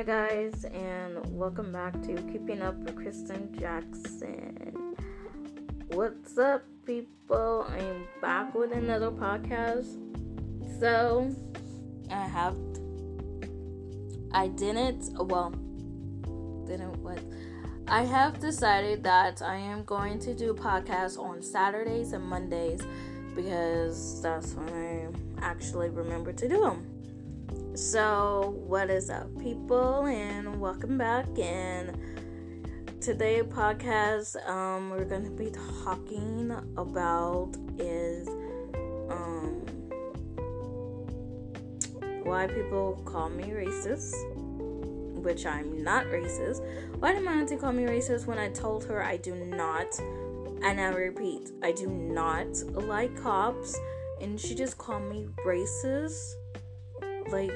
Hi guys, and welcome back to Keeping Up with Kristen Jackson. What's up, people? I'm back with another podcast. So, I have decided that I am going to do podcasts on Saturdays and Mondays because that's when I actually remember to do them. So, what is up, people, and welcome back. And today podcast we're going to be talking about is why people call me racist, which I'm not racist. Why did my auntie call me racist when I told her I do not, and I repeat, I do not like cops, and she just called me racist? Like,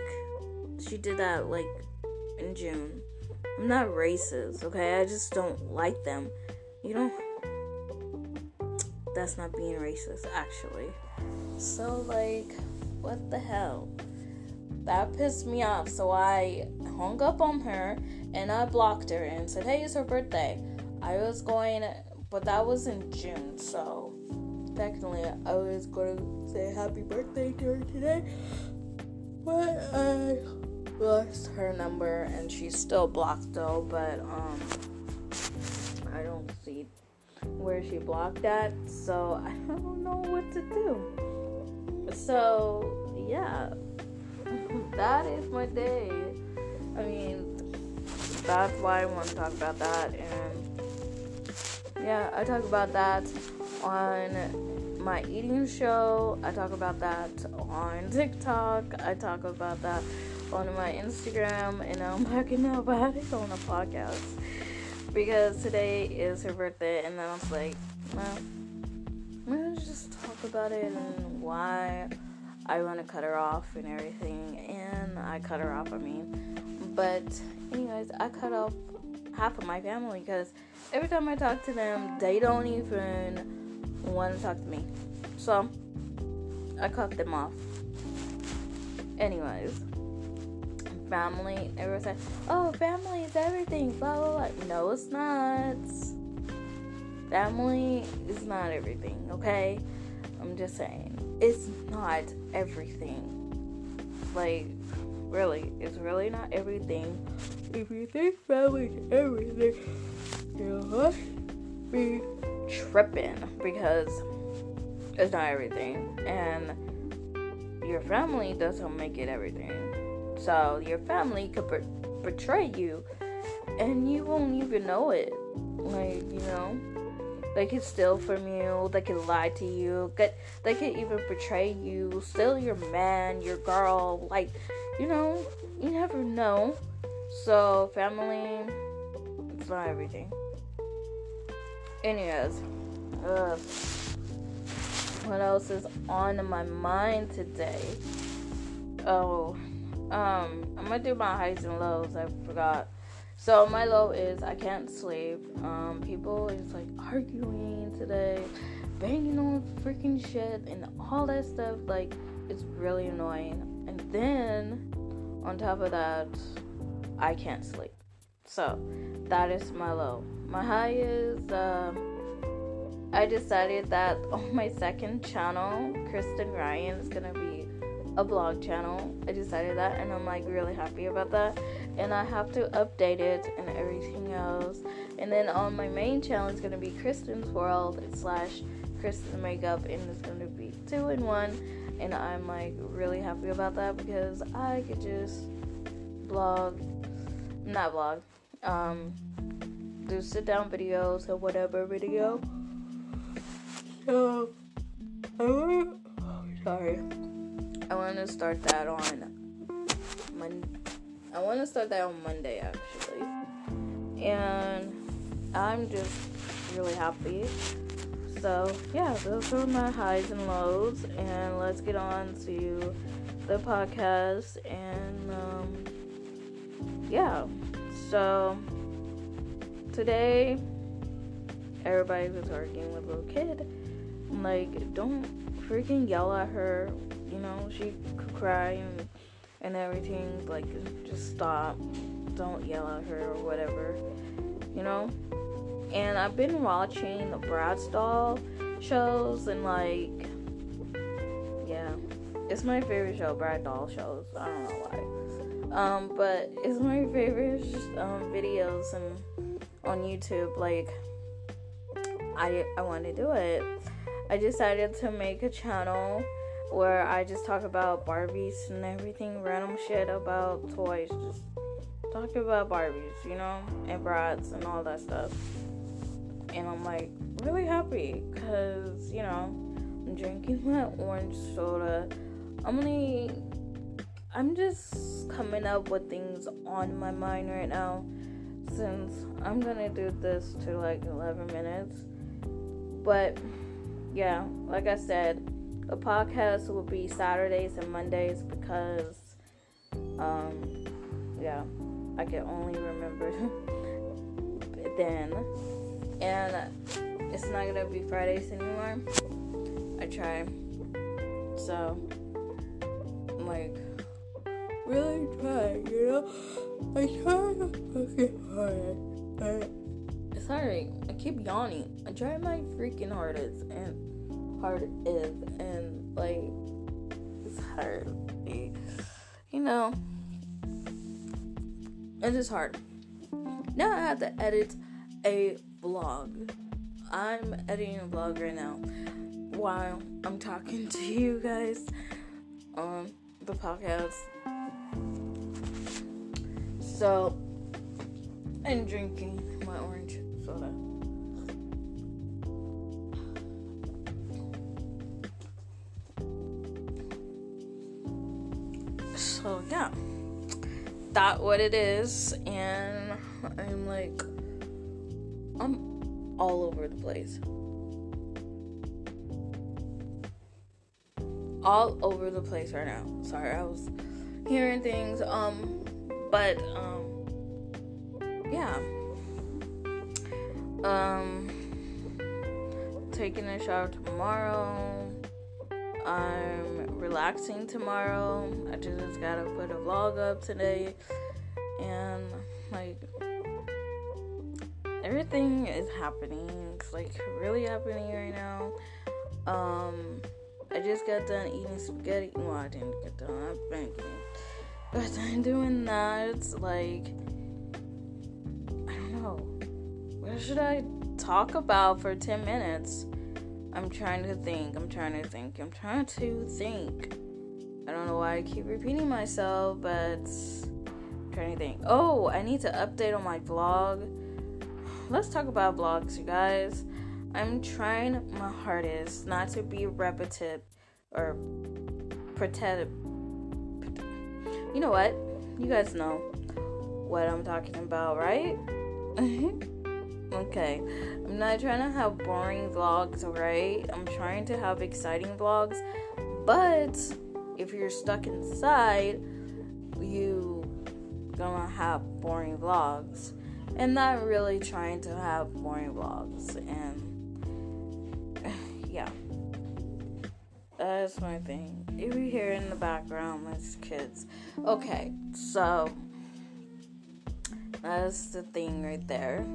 she did that, like, in June. I'm not racist, okay? I just don't like them. That's not being racist, actually. So, like, what the hell? That pissed me off, so I hung up on her, and I blocked her, and said, hey, it's her birthday. But that was in June, so technically, I was going to say happy birthday to her today. But I lost her number, and she's still blocked though, but I don't see where she blocked at, so I don't know what to do. So yeah, that is my day. I mean, that's why I want to talk about that, and yeah, I talk about that on my eating show, I talk about that on TikTok, I talk about that on my Instagram, and I'm talking about it on a podcast, because today is her birthday, and then I was like, well, let's just talk about it, and why I want to cut her off, and everything, and I cut her off, but anyways, I cut off half of my family, because every time I talk to them, they don't even want to talk to me, so I cut them off. Anyways, family, everyone said, oh, family is everything, blah blah blah. No, it's not. Family is not everything, okay? I'm just saying, it's not everything. Like, really, it's really not everything. If you think family is everything, you must be tripping, because it's not everything, and your family doesn't make it everything. So your family could betray you, and you won't even know it. Like, they could steal from you, they could lie to you, they could even betray you, steal your man, your girl. Like, you never know. So family, it's not everything. Anyways, what else is on my mind today? Oh, I'm gonna do my highs and lows. I forgot. So my low is I can't sleep. People is like arguing today, banging on freaking shit and all that stuff. Like, it's really annoying. And then on top of that, I can't sleep. So that is my low. My high is, I decided that on my second channel, Kristen Ryan, is going to be a blog channel. I decided that, and I'm, like, really happy about that. And I have to update it and everything else. And then on my main channel, it's going to be Kristen's World / Kristen Makeup, and it's going to be 2 in 1. And I'm, like, really happy about that, because I could just do sit down videos or whatever video. So I want to start that on Monday, actually, and I'm just really happy. So yeah, those are my highs and lows, and let's get on to the podcast. And yeah, so today, everybody was arguing with a little kid. Like, don't freaking yell at her. She could cry and everything. Like, just stop. don't yell at her or whatever, you know? And I've been watching the Bratz Doll shows, and like, yeah, it's my favorite show, Bratz Doll shows, I don't know why, but it's my favorite videos and on YouTube. Like, I want to do it. I decided to make a channel where I just talk about Barbies and everything, random shit about toys, just talk about Barbies, you know, and Bratz and all that stuff. And I'm like really happy because, you know, I'm drinking my orange soda. I'm just coming up with things on my mind right now, since I'm gonna do this to like 11 minutes. But yeah, like I said, the podcast will be Saturdays and Mondays because, yeah, I can only remember then, and it's not gonna be Fridays anymore. I try, so I'm like really try, you know. I try fucking hard, but sorry, I keep yawning. I try my freaking hardest and. And like, it's hard, you know, it's just hard. Now I have to edit a vlog. I'm editing a vlog right now while I'm talking to you guys on the podcast. So I'm drinking my orange soda. So yeah, that's what it is, and I'm like, I'm all over the place. All over the place right now. Sorry, I was hearing things, but, yeah. Taking a shower tomorrow. I'm relaxing tomorrow. I just gotta put a vlog up today, and like everything is happening. It's like really happening right now. I just got done eating spaghetti. Well, I didn't get done. But I'm doing that. It's like, I don't know. What should I talk about for 10 minutes? I'm trying to think. I don't know why I keep repeating myself, but I'm trying to think. Oh, I need to update on my vlog. Let's talk about vlogs, you guys. I'm trying my hardest not to be repetitive or pretend. You know what? You guys know what I'm talking about, right? Okay, I'm not trying to have boring vlogs, right? I'm trying to have exciting vlogs, but if you're stuck inside, you gonna have boring vlogs. And not really trying to have boring vlogs, and yeah, that's my thing. If you hear in the background, it's kids. Okay, so that's the thing right there.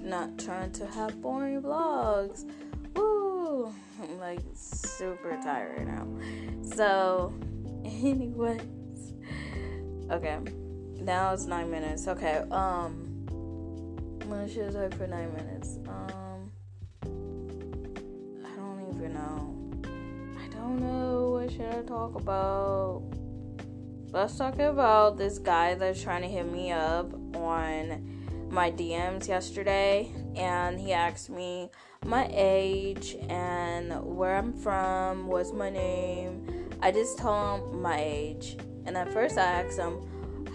Not trying to have boring vlogs. Woo! I'm like super tired right now. So, anyways, okay. Now it's 9 minutes. Okay. What should I do for 9 minutes? I don't even know. I don't know, what should I talk about? Let's talk about this guy that's trying to hit me up on my DMs yesterday, and he asked me my age and where I'm from, what's my name. I just told him my age, and at first I asked him,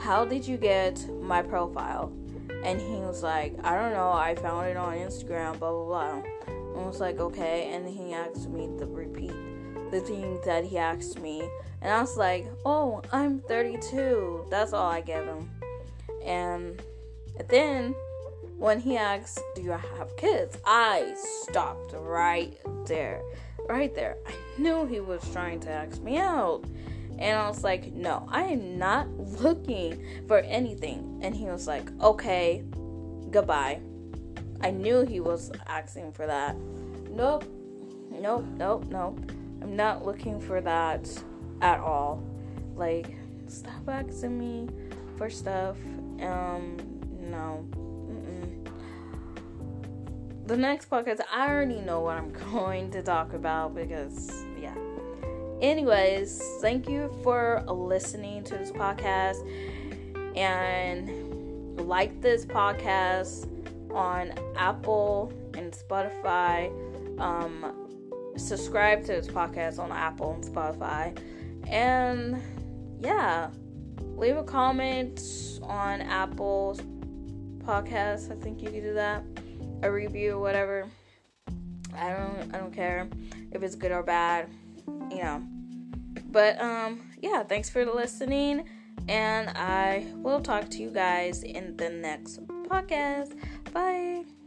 how did you get my profile? And he was like, I don't know, I found it on Instagram, blah blah blah. And I was like, okay. And he asked me to repeat the thing that he asked me, and I was like, oh, I'm 32. That's all I gave him. And then, when he asked, do you have kids? I stopped right there. I knew he was trying to ask me out. And I was like, no, I am not looking for anything. And he was like, okay, goodbye. I knew he was asking for that. Nope. I'm not looking for that at all. Like, stop asking me for stuff. No. Mm-mm. The next podcast, I already know what I'm going to talk about because, yeah. Anyways, thank you for listening to this podcast. And like this podcast on Apple and Spotify. Subscribe to this podcast on Apple and Spotify. And, yeah. Leave a comment on Apple Podcasts. I think you can do that. A review, whatever. I don't care if it's good or bad. You know. But, yeah. Thanks for listening. And I will talk to you guys in the next podcast. Bye.